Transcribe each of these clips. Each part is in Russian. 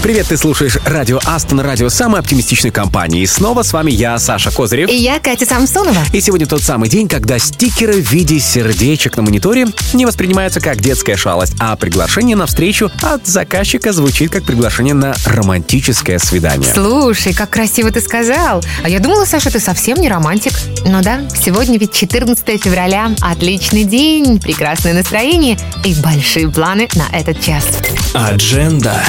Привет, ты слушаешь Радио Aston, радио самой оптимистичной компании. И снова с вами я, Саша Козырев. И я, Катя Самсонова. И сегодня тот самый день, когда стикеры в виде сердечек на мониторе не воспринимаются как детская шалость, а приглашение на встречу от заказчика звучит как приглашение на романтическое свидание. Слушай, как красиво ты сказал. А я думала, Саша, ты совсем не романтик. Ну да, сегодня ведь 14 февраля. Отличный день, прекрасное настроение и большие планы на этот час. Адженда.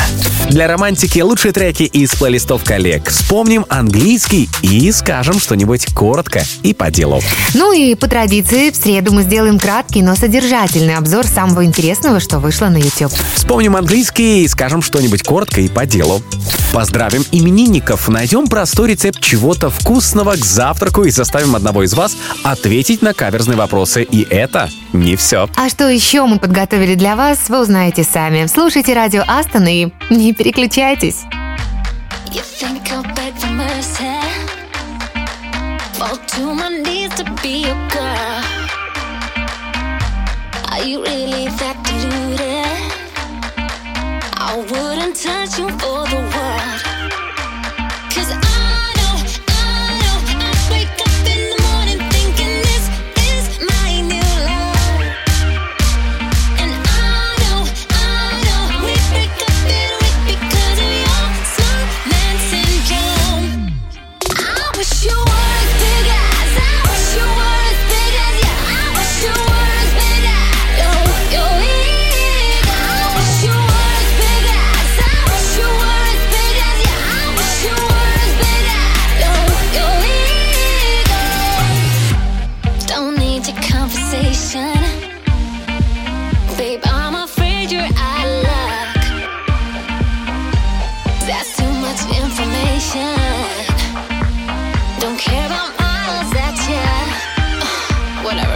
Для романтики лучшие треки из плейлистов коллег. Вспомним английский и скажем что-нибудь коротко и по делу. Ну и по традиции в среду мы сделаем краткий, но содержательный обзор самого интересного, что вышло на YouTube. Вспомним английский и скажем что-нибудь коротко и по делу. Поздравим именинников, найдем простой рецепт чего-то вкусного к завтраку и заставим одного из вас ответить на каверзные вопросы. И это не все. А что еще мы подготовили для вас, вы узнаете сами. Слушайте Радио Aston и не переключайтесь. I wouldn't touch you for the world. 'Cause I know, I wake up in the morning thinking this is my new love. And I know, we break up in a week because of your romance syndrome. I wish you were as big as, I wish you were as big as, yeah, I wish you were as big as your ego. I wish you were. Babe, I'm afraid you're out of luck. That's too much information. Don't care about miles, that's yeah. Whatever.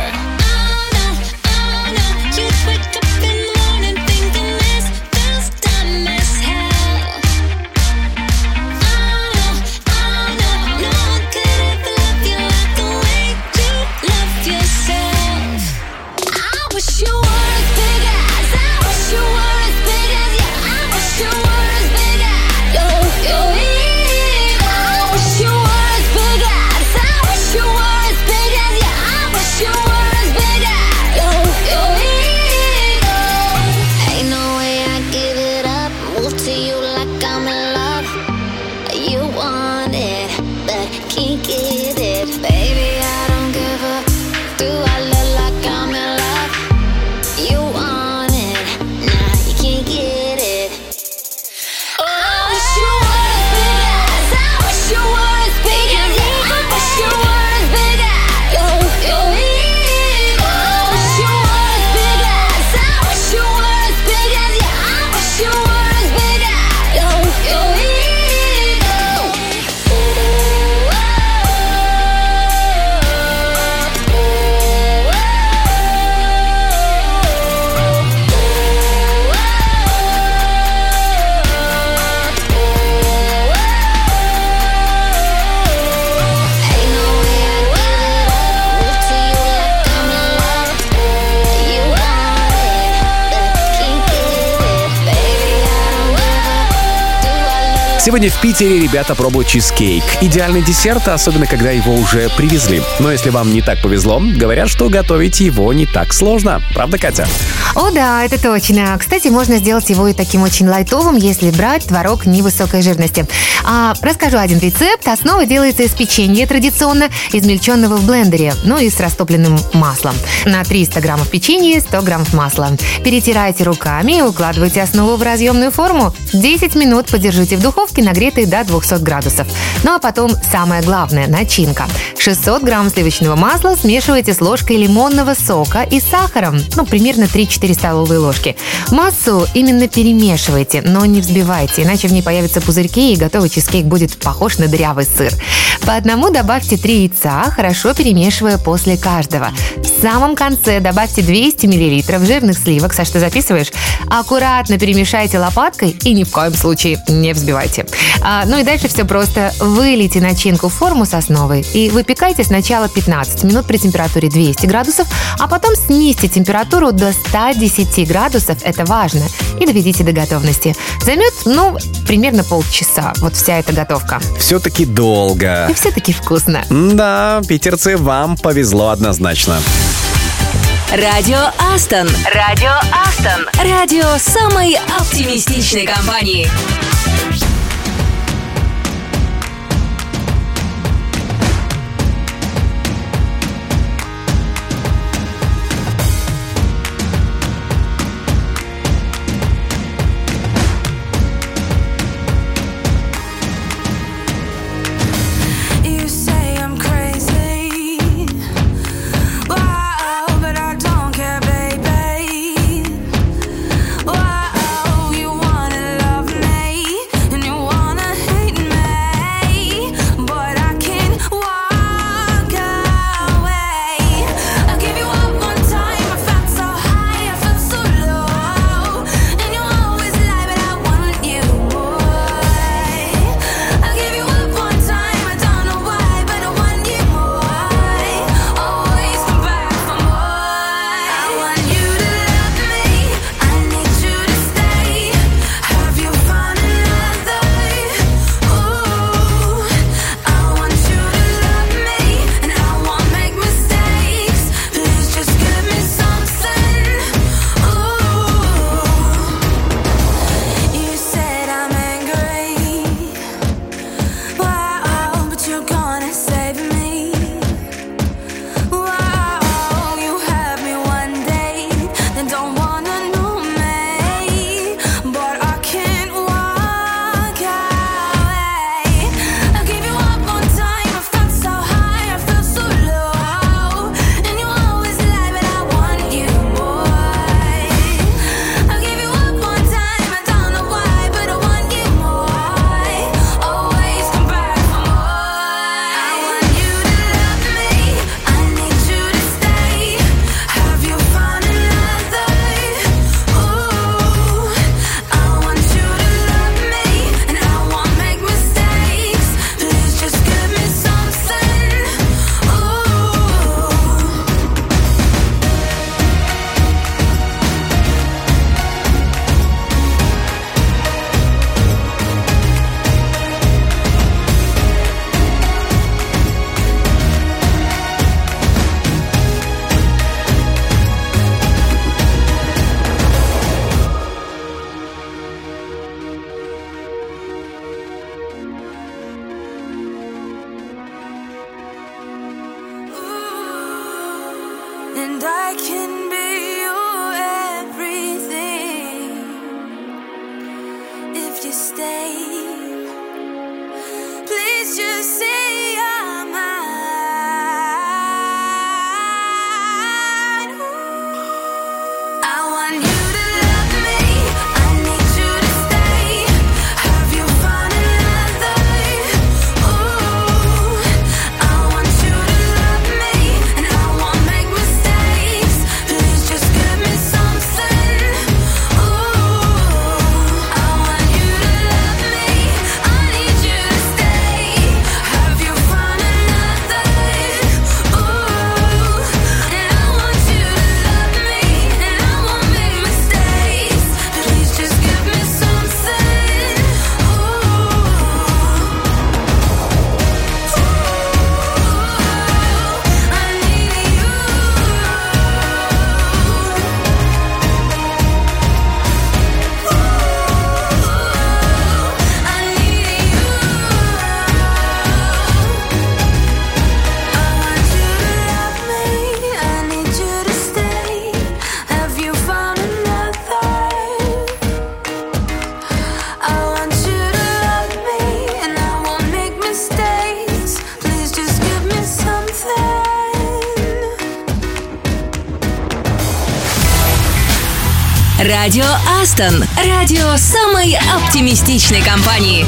Сегодня в Питере ребята пробуют чизкейк. Идеальный десерт, особенно когда его уже привезли. Но если вам не так повезло, говорят, что готовить его не так сложно. Правда, Катя? О да, это точно. Кстати, можно сделать его и таким очень лайтовым, если брать творог невысокой жирности. Расскажу один рецепт. Основа делается из печенья традиционно, измельченного в блендере, ну и с растопленным маслом. На 300 граммов печенья 100 граммов масла. Перетирайте руками и укладывайте основу в разъемную форму. 10 минут подержите в духовке, нагретые до 200 градусов. Ну а потом самое главное – начинка. 600 грамм сливочного масла смешивайте с ложкой лимонного сока и сахаром, примерно 3-4 столовые ложки. Массу именно перемешивайте, но не взбивайте, иначе в ней появятся пузырьки и готовый чизкейк будет похож на дырявый сыр. По одному добавьте 3 яйца, хорошо перемешивая после каждого. В самом конце добавьте 200 мл жирных сливок. Саш, ты записываешь? Аккуратно перемешайте лопаткой и ни в коем случае не взбивайте. Ну и дальше все просто. Вылейте начинку в форму сосновой и выпекайте сначала 15 минут при температуре 200 градусов, а потом снизьте температуру до 110 градусов, это важно, и доведите до готовности. Займет, примерно полчаса, вот вся эта готовка. Все-таки долго. И все-таки вкусно. Да, питерцы, вам повезло однозначно. Радио Астон. Радио Астон. Радио самой оптимистичной компании. Радио Астон. Радио самой оптимистичной компании.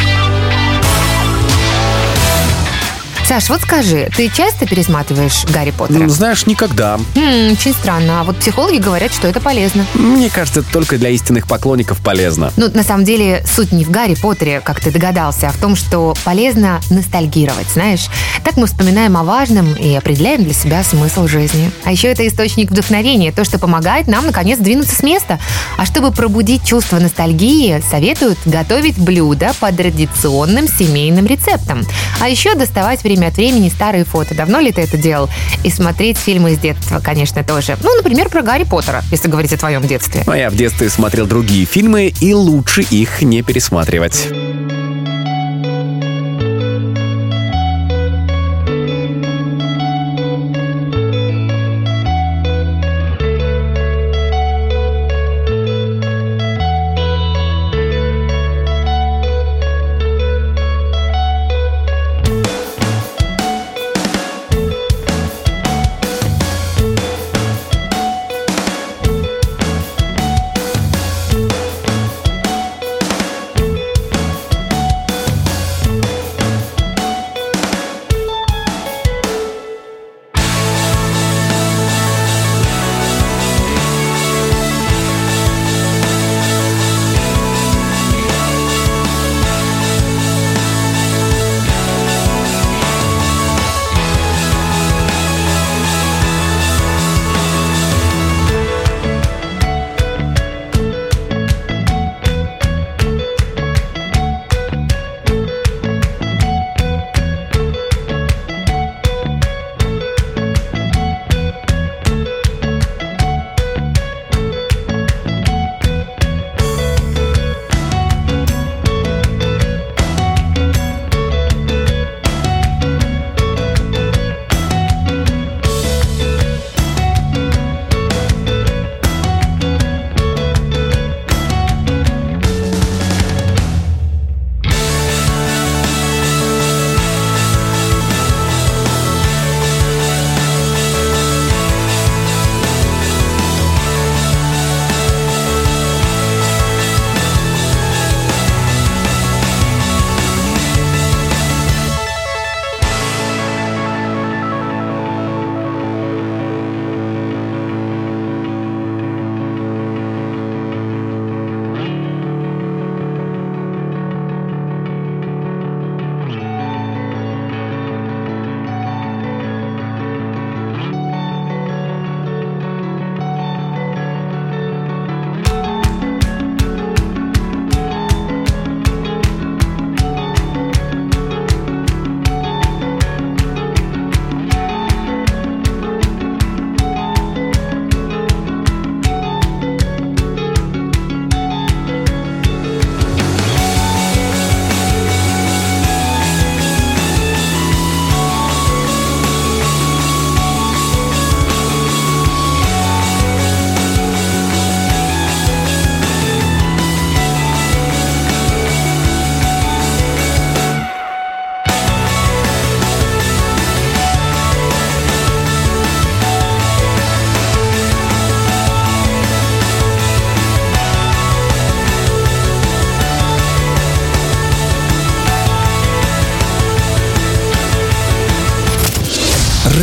Саш, вот скажи, ты часто пересматриваешь Гарри Поттера? Знаешь, никогда. Очень странно. А вот психологи говорят, что это полезно. Мне кажется, это только для истинных поклонников полезно. Ну, на самом деле, суть не в Гарри Поттере, как ты догадался, а в том, что полезно ностальгировать, знаешь. Так мы вспоминаем о важном и определяем для себя смысл жизни. А еще это источник вдохновения, то, что помогает нам, наконец, двинуться с места. А чтобы пробудить чувство ностальгии, советуют готовить блюда по традиционным семейным рецептам. А еще доставать время от времени старые фото. Давно ли ты это делал? И смотреть фильмы из детства, конечно, тоже. Ну, например, про Гарри Поттера, если говорить о твоем детстве. А я в детстве смотрел другие фильмы, и лучше их не пересматривать.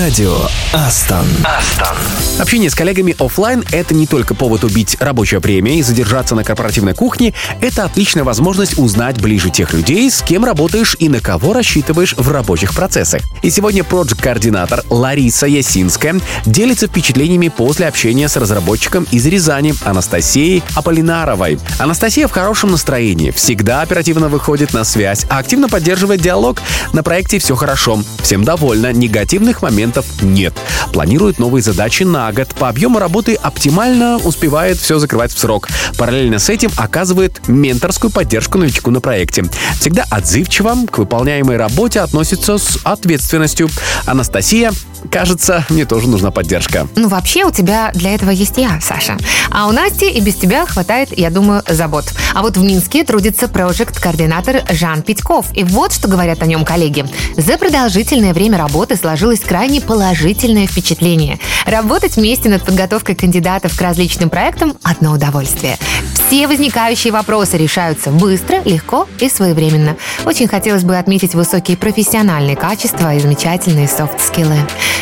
Радио Aston. Общение с коллегами офлайн — это не только повод убить рабочее время и задержаться на корпоративной кухне, это отличная возможность узнать ближе тех людей, с кем работаешь и на кого рассчитываешь в рабочих процессах. И сегодня проджект-координатор Лариса Ясинская делится впечатлениями после общения с разработчиком из Рязани Анастасией Аполлинаровой. Анастасия в хорошем настроении, всегда оперативно выходит на связь, а активно поддерживает диалог. На проекте все хорошо, всем довольна, негативных моментов нет. Планирует новые задачи на год. По объему работы оптимально успевает все закрывать в срок. Параллельно с этим оказывает менторскую поддержку новичку на проекте. Всегда отзывчиво, к выполняемой работе относится с ответственностью. Анастасия: кажется, мне тоже нужна поддержка. Ну, вообще, у тебя для этого есть я, Саша. А у Насти и без тебя хватает, я думаю, забот. А вот в Минске трудится проджект-координатор Жан Питьков. И вот что говорят о нем коллеги. За продолжительное время работы сложилось крайне положительное впечатление. Работать вместе над подготовкой кандидатов к различным проектам – одно удовольствие. Все возникающие вопросы решаются быстро, легко и своевременно. Очень хотелось бы отметить высокие профессиональные качества и замечательные софт-скиллы.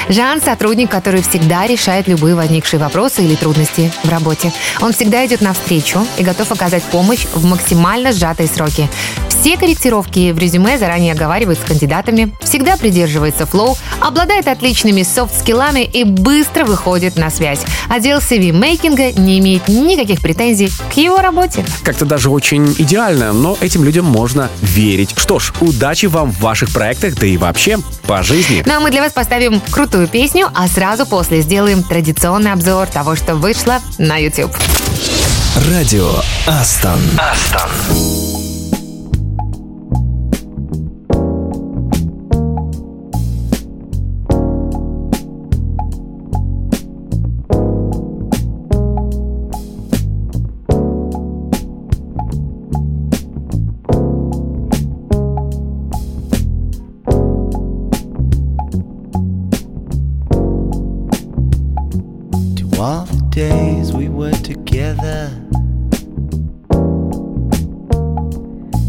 Жан – сотрудник, который всегда решает любые возникшие вопросы или трудности в работе. Он всегда идет навстречу и готов оказать помощь в максимально сжатые сроки. Все корректировки в резюме заранее оговаривает с кандидатами, всегда придерживается флоу, обладает отличными софт-скиллами и быстро выходит на связь. Отдел CV-мейкинга не имеет никаких претензий к его работе. Как-то даже очень идеально, но этим людям можно верить. Что ж, удачи вам в ваших проектах, да и вообще по жизни. Ну а мы для вас поставим крутую песню, а сразу после сделаем традиционный обзор того, что вышло на YouTube. Радио Aston. All the days we were together,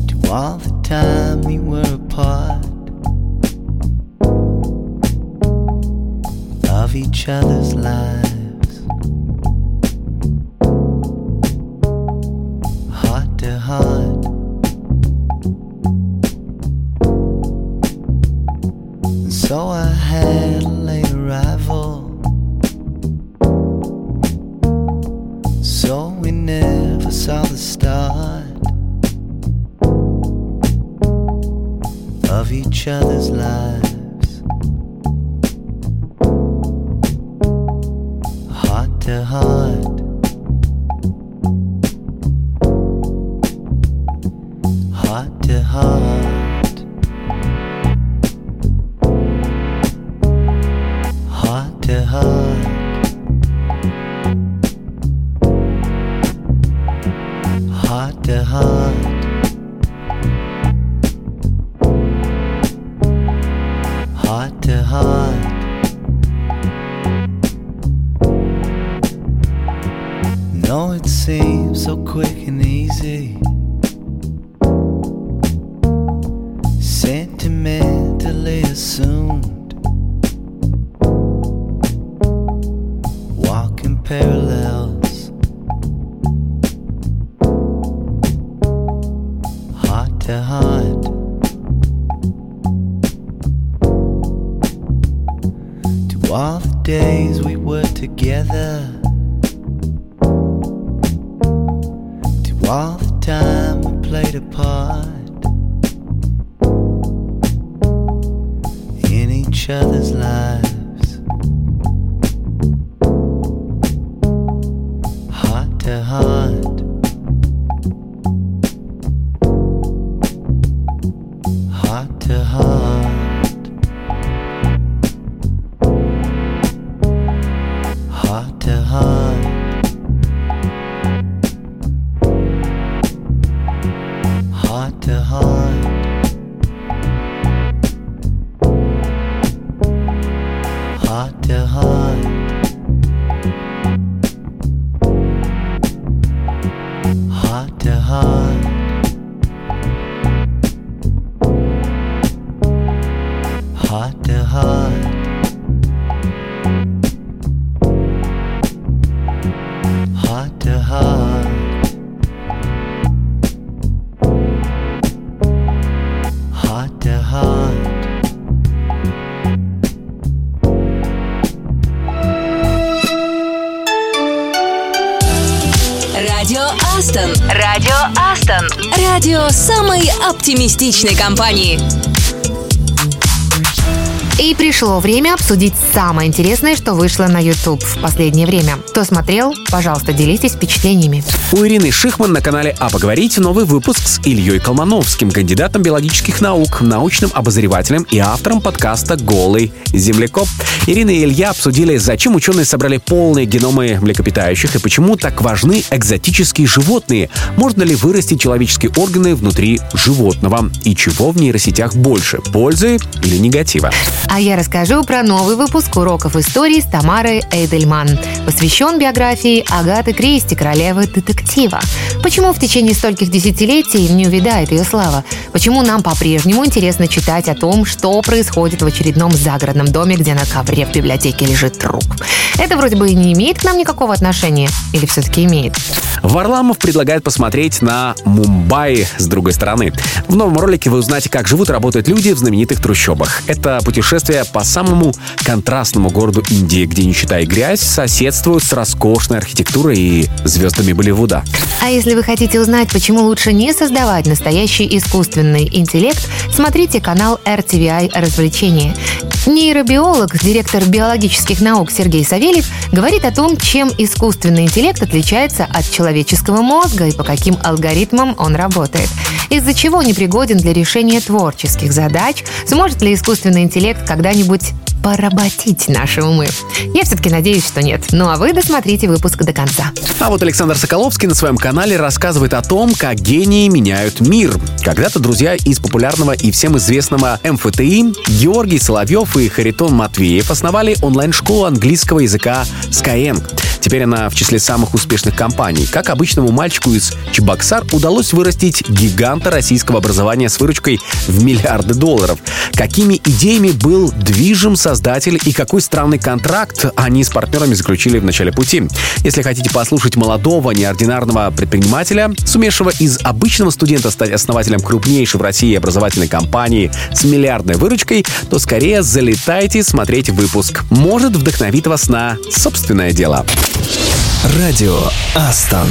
to all the time we were apart, of each other's lives, heart to heart. And so I had a late arrival, so we never saw the start of each other's lives, heart to heart, heart to heart, heart to heart. Heart to heart, heart to heart. No, it seems so quick and easy, sentimentally assumed, walking parallel. Heart. To all the days we were together, to all the time we played a part in each other's lives, heart to heart, heart to heart, heart to heart, heart to heart, heart to heart, heart to heart. Heart to heart, heart to heart, heart to heart. Радио Aston. Радио Aston. Радио самой оптимистичной компании. И пришло время обсудить самое интересное, что вышло на YouTube в последнее время. Кто смотрел, пожалуйста, делитесь впечатлениями. У Ирины Шихман на канале «А поговорить» новый выпуск с Ильей Колмановским, кандидатом биологических наук, научным обозревателем и автором подкаста «Голый землякоп». Ирина и Илья обсудили, зачем ученые собрали полные геномы млекопитающих и почему так важны экзотические животные. Можно ли вырастить человеческие органы внутри животного? И чего в нейросетях больше – пользы или негатива? А я расскажу про новый выпуск уроков истории с Тамарой Эйдельман. Посвящен биографии Агаты Кристи, королевы детектива. Почему в течение стольких десятилетий не увядает ее слава? Почему нам по-прежнему интересно читать о том, что происходит в очередном загородном доме, где на ковре в библиотеке лежит труп? Это вроде бы и не имеет к нам никакого отношения. Или все-таки имеет? Варламов предлагает посмотреть на Мумбаи с другой стороны. В новом ролике вы узнаете, как живут и работают люди в знаменитых трущобах. Это путешествие по самому контрастному городу Индии, где нищета и грязь соседствуют с роскошной архитектурой и звездами Болливуда. А если вы хотите узнать, почему лучше не создавать настоящий искусственный интеллект, смотрите канал RTVI «Развлечения». Нейробиолог, директор биологических наук Сергей Савельев говорит о том, чем искусственный интеллект отличается от человеческого мозга и по каким алгоритмам он работает. Из-за чего непригоден для решения творческих задач? Сможет ли искусственный интеллект когда-нибудь поработить наши умы? Я все-таки надеюсь, что нет. Ну а вы досмотрите выпуск до конца. А вот Александр Соколовский на своем канале рассказывает о том, как гении меняют мир. Когда-то друзья из популярного и всем известного МФТИ Георгий Соловьев и Харитон Матвеев основали онлайн-школу английского языка Skyeng. Теперь она в числе самых успешных компаний. Как обычному мальчику из Чебоксар удалось вырастить гиганта российского образования с выручкой в миллиарды долларов? Какими идеями был движим создатель и какой странный контракт они с партнерами заключили в начале пути? Если хотите послушать молодого, неординарного предпринимателя, сумевшего из обычного студента стать основателем крупнейшей в России образовательной компании с миллиардной выручкой, то скорее залетайте смотреть выпуск. Может, вдохновит вас на собственное дело. Радио Aston.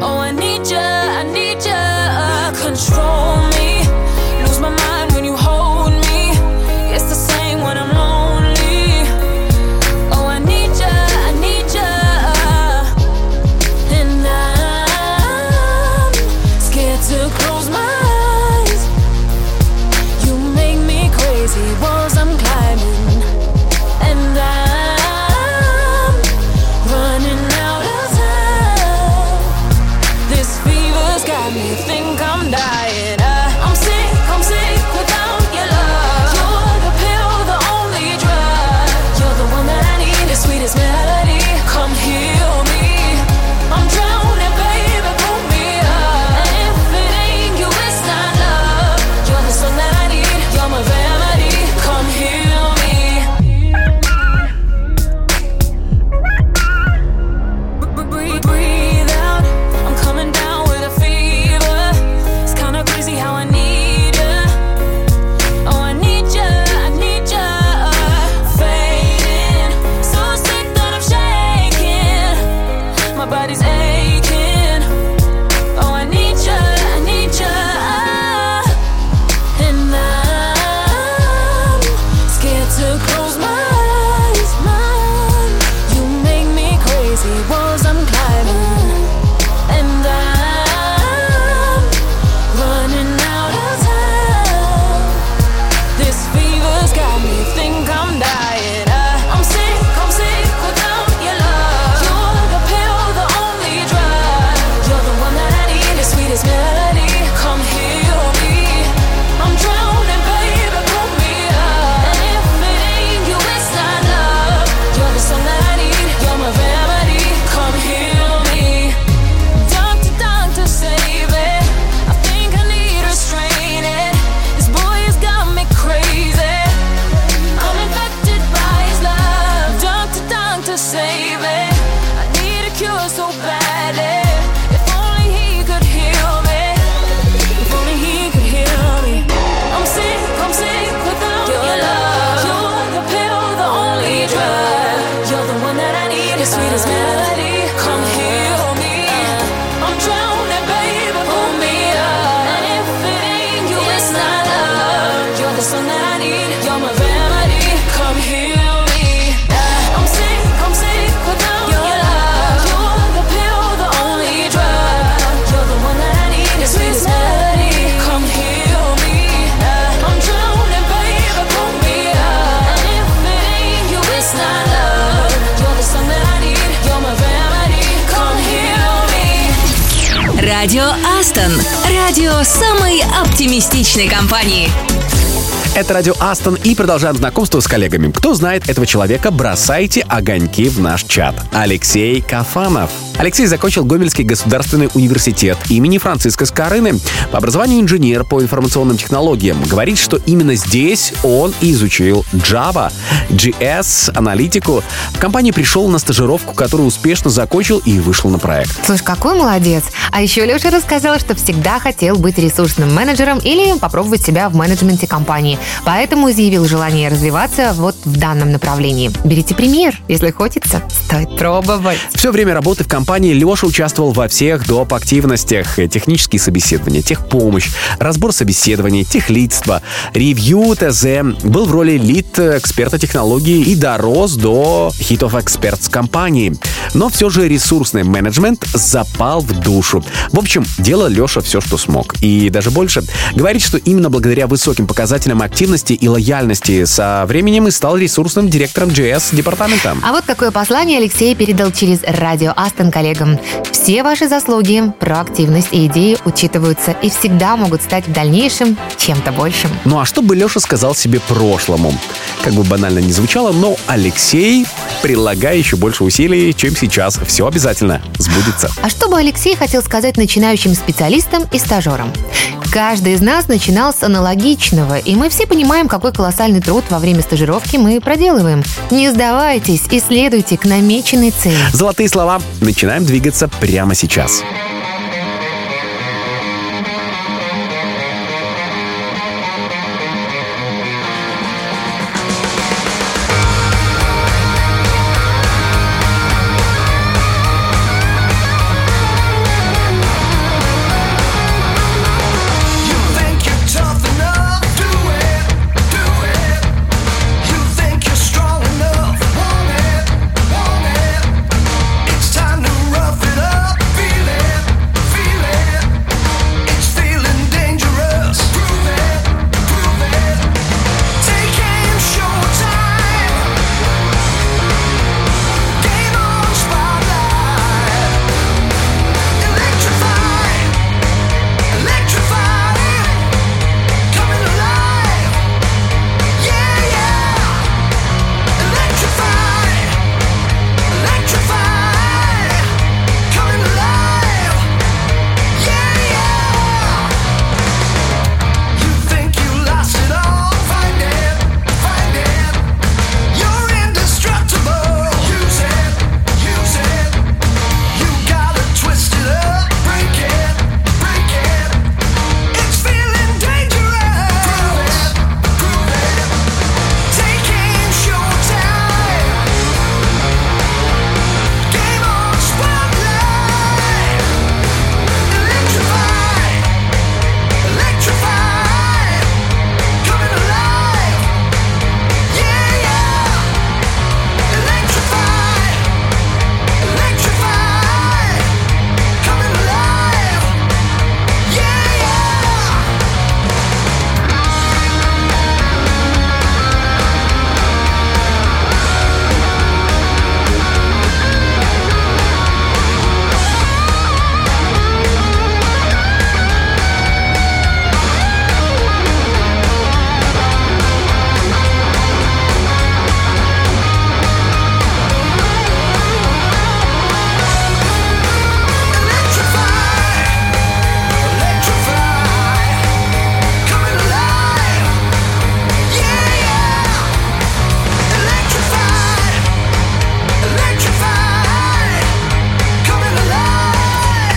Running out of time. Радио Aston. Радио самой оптимистичной компании. Это Радио Aston, и продолжаем знакомство с коллегами. Кто знает этого человека, бросайте огоньки в наш чат. Алексей Кафанов. Алексей закончил Гомельский государственный университет имени Франциска Скорыны. По образованию инженер по информационным технологиям. Говорит, что именно здесь он и изучил Java, JS, аналитику. В компанию пришел на стажировку, которую успешно закончил и вышел на проект. Слушай, какой молодец. А еще Леша рассказал, что всегда хотел быть ресурсным менеджером или попробовать себя в менеджменте компании. Поэтому изъявил желание развиваться вот в данном направлении. Берите пример. Если хочется, стоит пробовать. Все время работы в компании Леша участвовал во всех доп. Активностях. Технические собеседования, техпомощь, разбор собеседований, техлидство, ревью ТЗ. Был в роли лид-эксперта технологии и дорос до хитов экспертс компании. Но все же ресурсный менеджмент запал в душу. В общем, делал Леша все, что смог. И даже больше. Говорит, что именно благодаря высоким показателям активности и лояльности со временем и стал ресурсным директором JS-департамента. А вот какое послание Алексей передал через Радио Aston коллегам. Все ваши заслуги, проактивность и идеи учитываются и всегда могут стать в дальнейшем чем-то большим. Ну а что бы Леша сказал себе прошлому? Как бы банально ни звучало, но Алексей, прилагая еще больше усилий, чем сейчас, все обязательно сбудется. А что бы Алексей хотел сказать начинающим специалистам и стажерам? Каждый из нас начинал с аналогичного, и мы все понимаем, какой колоссальный труд во время стажировки мы проделываем. Не сдавайтесь и следуйте к намеченной цели. Золотые слова. Начинаем двигаться прямо сейчас.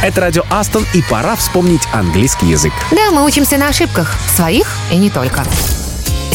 Это Радио Aston, и пора вспомнить английский язык. Да, мы учимся на ошибках. Своих и не только.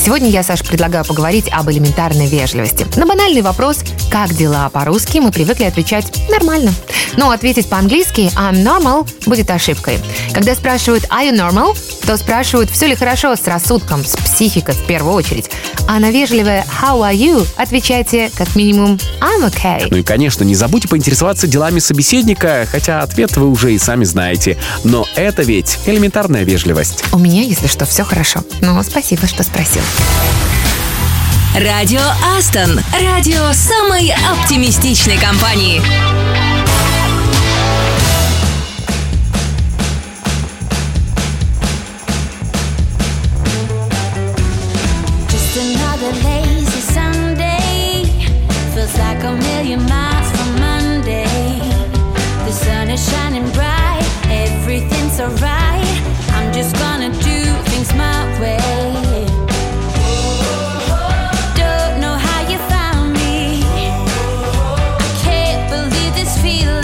Сегодня я, Саша, предлагаю поговорить об элементарной вежливости. На банальный вопрос «Как дела?» по-русски мы привыкли отвечать «Нормально». Но ответить по-английски «I'm normal» будет ошибкой. Когда спрашивают «Are you normal?», то спрашивают «Все ли хорошо с рассудком, с психикой в первую очередь?». А на вежливое «How are you?» отвечайте как минимум «I'm okay». Ну и, конечно, не забудьте поинтересоваться делами собеседника, хотя ответ вы уже и сами знаете. Но это ведь элементарная вежливость. У меня, если что, все хорошо. Но спасибо, что спросил. Радио Aston. Радио самой оптимистичной компании. a lazy Sunday. Feels like a million miles from Monday. The sun is shining bright, everything's alright. I'm just gonna do things my way. Don't know how you found me. I can't believe this feeling.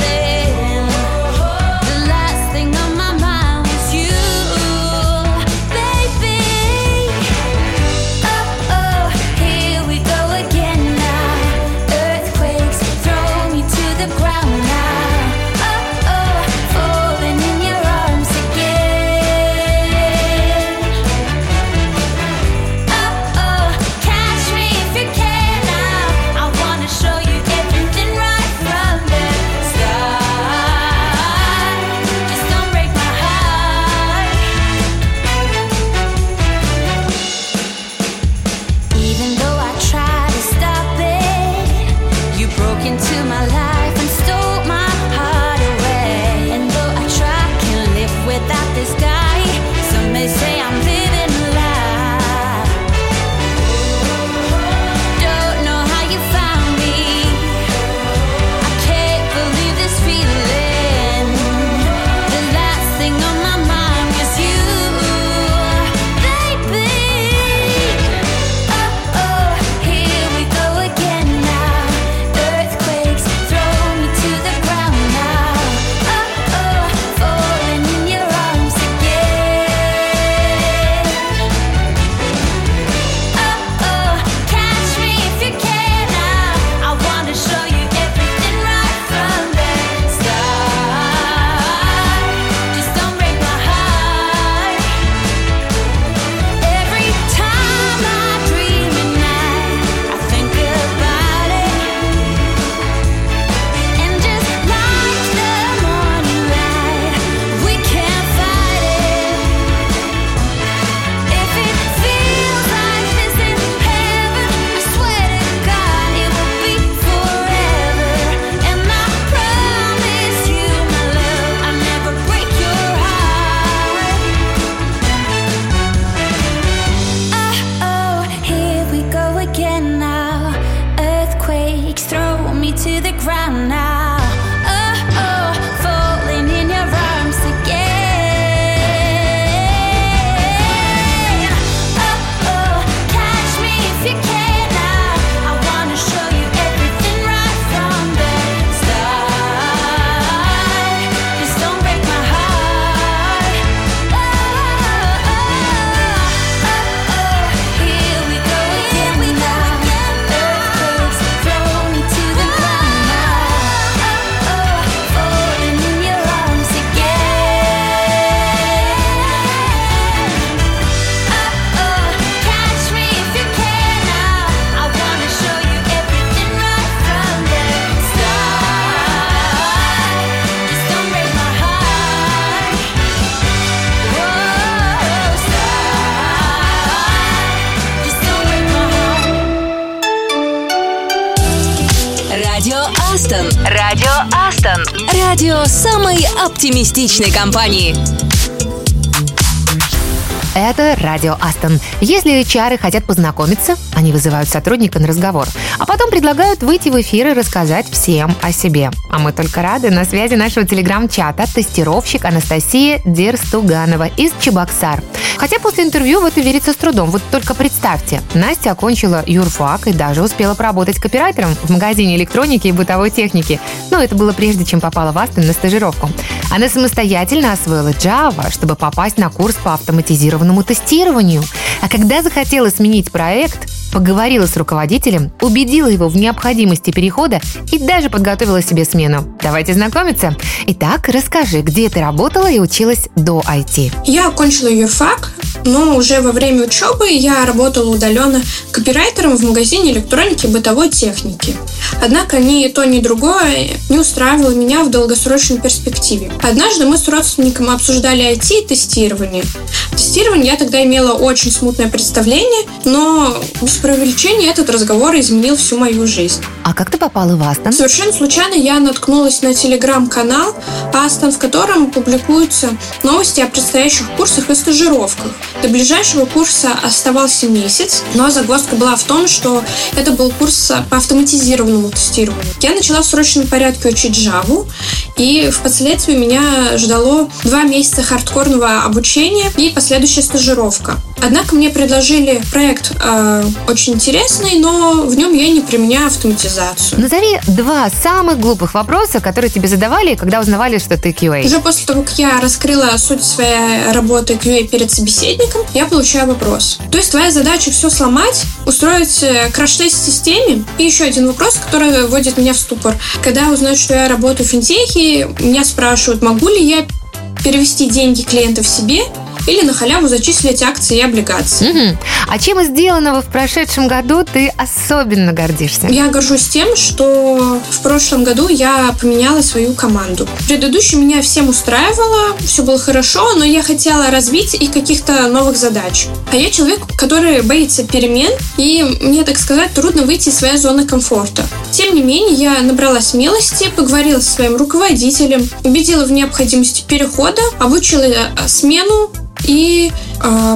Радио самой оптимистичной компании. Это Радио Aston. Если HR хотят познакомиться, они вызывают сотрудника на разговор, а потом предлагают выйти в эфир и рассказать всем о себе. А мы только рады. На связи нашего телеграм-чата тестировщик Анастасия Дерстуганова из Чебоксар. Хотя после интервью в это верится с трудом. Вот только представьте, Настя окончила юрфак и даже успела поработать копирайтером в магазине электроники и бытовой техники. Но это было прежде, чем попала в Aston на стажировку. Она самостоятельно освоила Java, чтобы попасть на курс по автоматизированному тестированию. А когда захотела сменить проект, поговорила с руководителем, убедила его в необходимости перехода и даже подготовила себе смену. Давайте знакомиться. Итак, расскажи, где ты работала и училась до IT? Я окончила юрфак, но уже во время учебы я работала удаленно копирайтером в магазине электроники и бытовой техники. Однако ни то, ни другое не устраивало меня в долгосрочной перспективе. Однажды мы с родственником обсуждали IT и тестирование. Тестирование я тогда имела очень смутное представление, но без преувеличение, этот разговор изменил всю мою жизнь. А как ты попала в Астон? Совершенно случайно я наткнулась на телеграм-канал Астон, в котором публикуются новости о предстоящих курсах и стажировках. До ближайшего курса оставался месяц, но загвоздка была в том, что это был курс по автоматизированному тестированию. Я начала в срочном порядке учить Java, и впоследствии меня ждало 2 месяца хардкорного обучения и последующая стажировка. Однако мне предложили проект очень интересный, но в нем я не применяю автоматизацию. Назови 2 самых глупых вопроса, которые тебе задавали, когда узнавали, что ты QA. Уже после того, как я раскрыла суть своей работы QA перед собеседником, я получаю вопрос. То есть твоя задача все сломать, устроить краш-тест в системе? И еще один вопрос, который вводит меня в ступор. Когда узнают, что я работаю в финтехе, меня спрашивают, могу ли я перевести деньги клиентов себе или на халяву зачислить акции и облигации. Угу. А чем из сделанного в прошедшем году ты особенно гордишься? Я горжусь тем, что в прошлом году я поменяла свою команду. В предыдущем меня всем устраивало, все было хорошо, но я хотела развить и каких-то новых задач. А я человек, который боится перемен, и мне, так сказать, трудно выйти из своей зоны комфорта. Тем не менее, я набрала смелости, поговорила со своим руководителем, убедила в необходимости перехода, обучила смену, и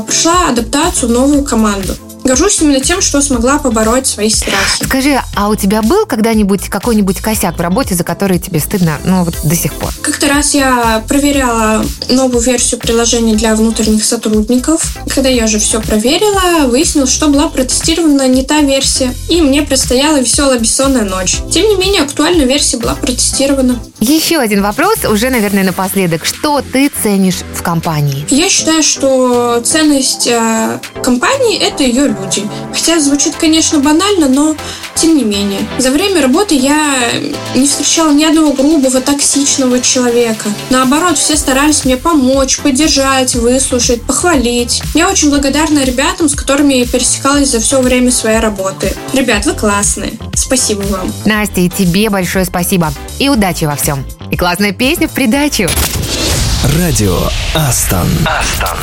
пришла адаптацию в новую команду. Горжусь именно тем, что смогла побороть свои страхи. Скажи, а у тебя был когда-нибудь какой-нибудь косяк в работе, за который тебе стыдно, до сих пор? Как-то раз я проверяла новую версию приложения для внутренних сотрудников. Когда я уже все проверила, выяснилось, что была протестирована не та версия, и мне предстояла веселая бессонная ночь. Тем не менее, актуальная версия была протестирована. Еще один вопрос, уже, наверное, напоследок. Что ты ценишь в компании? Я считаю, что ценность компании – это ее люди. Хотя звучит, конечно, банально, но тем не менее. За время работы я не встречала ни одного грубого, токсичного человека. Наоборот, все старались мне помочь, поддержать, выслушать, похвалить. Я очень благодарна ребятам, с которыми пересекалась за все время своей работы. Ребят, вы классные. Спасибо вам. Настя, и тебе большое спасибо. И удачи во всем. И классная песня в придачу. Радио Астон. Астон.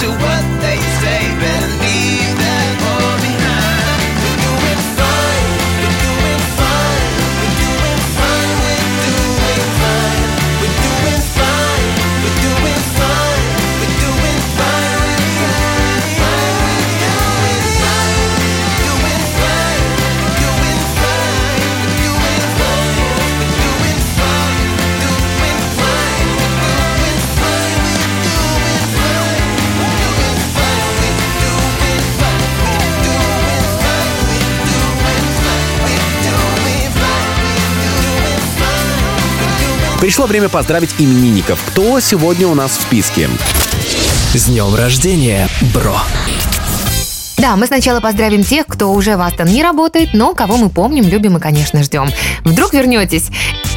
What they say, better leave that all behind. We're doing fine. Пришло время поздравить именинников. Кто сегодня у нас в списке? С днем рождения, бро! Да, мы сначала поздравим тех, кто уже в Aston не работает, но кого мы помним, любим и, конечно, ждем. Вдруг вернетесь?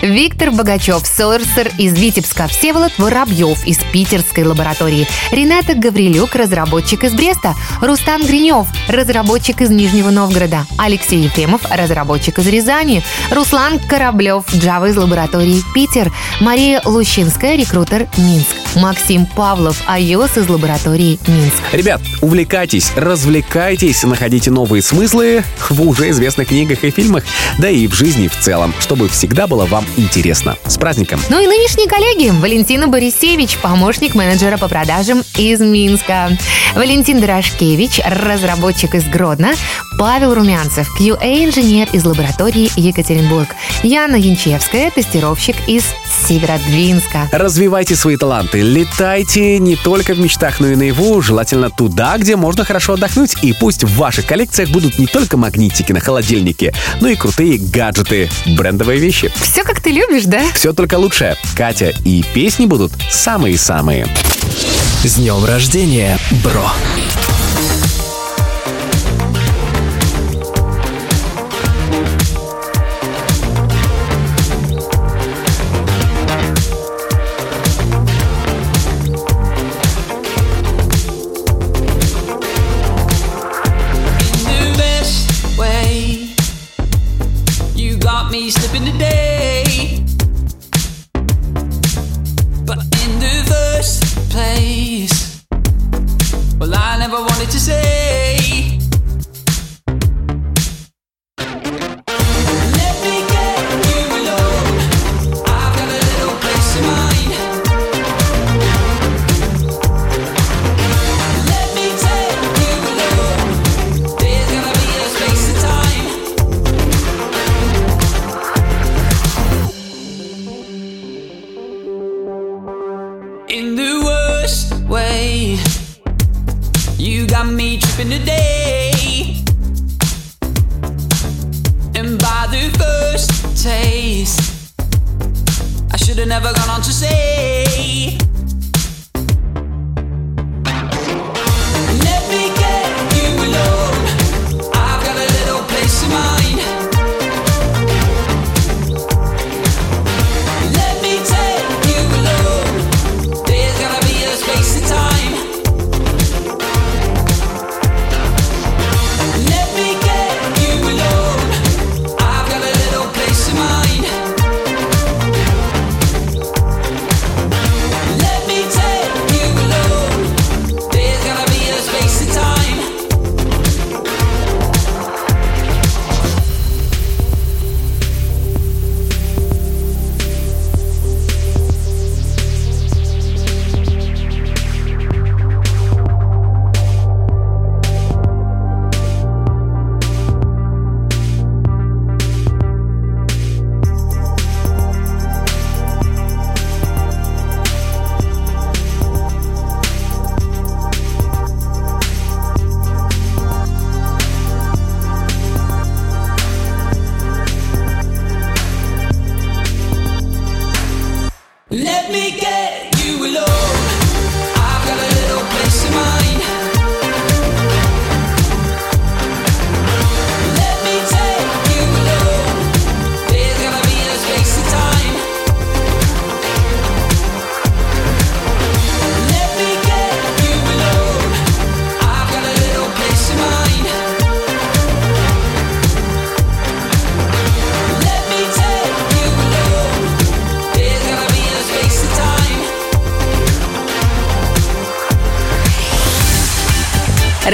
Виктор Богачев, сорсер из Витебска, Всеволод Воробьев из питерской лаборатории, Рената Гаврилюк, разработчик из Бреста, Рустам Гринев, разработчик из Нижнего Новгорода, Алексей Ефремов, разработчик из Рязани, Руслан Кораблев, Java из лаборатории Питер, Мария Лущинская, рекрутер Минск, Максим Павлов, iOS из лаборатории Минск. Ребят, увлекайтесь, развлекайтесь, находите новые смыслы в уже известных книгах и фильмах, да и в жизни в целом, чтобы всегда было вам интересно. С праздником! Ну и нынешние коллеги. Валентина Борисевич, помощник менеджера по продажам из Минска. Валентин Дорошкевич, разработчик из Гродно. Павел Румянцев, QA-инженер из лаборатории Екатеринбург. Яна Янчевская, тестировщик из Северодвинска. Развивайте свои таланты, летайте не только в мечтах, но и наяву, желательно туда, где можно хорошо отдохнуть. И пусть в ваших коллекциях будут не только магнитики на холодильнике, но и крутые гаджеты, брендовые вещи. Все как ты любишь, да? Все только лучшее. Катя, и песни будут самые-самые. С днем рождения, бро!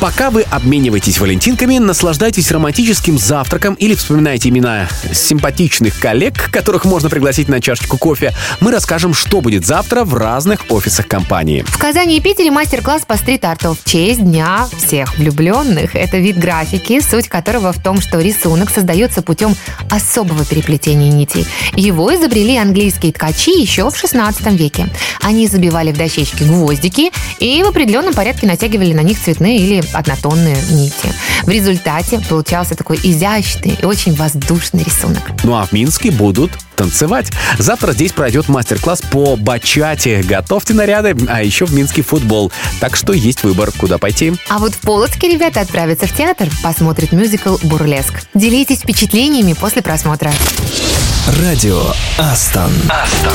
Пока вы обмениваетесь валентинками, наслаждайтесь романтическим завтраком или вспоминайте имена симпатичных коллег, которых можно пригласить на чашечку кофе, мы расскажем, что будет завтра в разных офисах компании. В Казани и Питере мастер-класс по стрит-арту в честь Дня всех влюбленных. Это вид графики, суть которого в том, что рисунок создается путем особого переплетения нитей. Его изобрели английские ткачи еще в 16 веке. Они забивали в дощечки гвоздики и в определенном порядке натягивали на них цветные или однотонные нити. В результате получался такой изящный и очень воздушный рисунок. Ну а в Минске будут танцевать. Завтра здесь пройдет мастер-класс по бачате. Готовьте наряды, а еще в Минске футбол. Так что есть выбор, куда пойти. А вот в Полоцке ребята отправятся в театр, посмотрят мюзикл «Бурлеск». Делитесь впечатлениями после просмотра. Радио Aston. Радио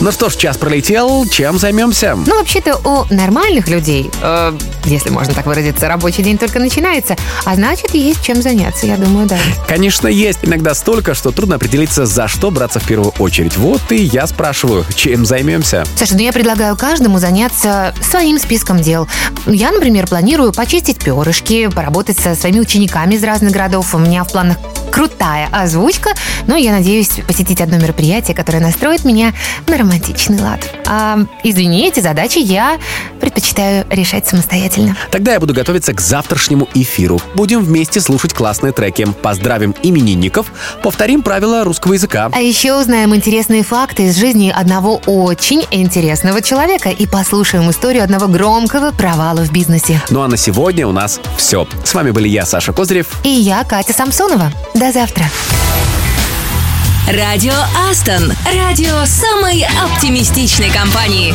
Ну что ж, час пролетел, чем займемся? Ну, вообще-то, у нормальных людей, если можно так выразиться, рабочий день только начинается, а значит, есть чем заняться, я думаю, да. Конечно, есть. Иногда столько, что трудно определиться, за что браться в первую очередь. Вот и я спрашиваю, чем займемся? Саша, я предлагаю каждому заняться своим списком дел. Я, например, планирую почистить перышки, поработать со своими учениками из разных городов. У меня в планах крутая озвучка, но я надеюсь посетить одно мероприятие, которое настроит меня на романтичный лад. А, извини, эти задачи я предпочитаю решать самостоятельно. Тогда я буду готовиться к завтрашнему эфиру. Будем вместе слушать классные треки, поздравим именинников, повторим правила русского языка. А еще узнаем интересные факты из жизни одного очень интересного человека и послушаем историю одного громкого провала в бизнесе. Ну а на сегодня у нас все. С вами были я, Саша Козырев. И я, Катя Самсонова. До завтра. Радио Aston. Радио самой оптимистичной компании.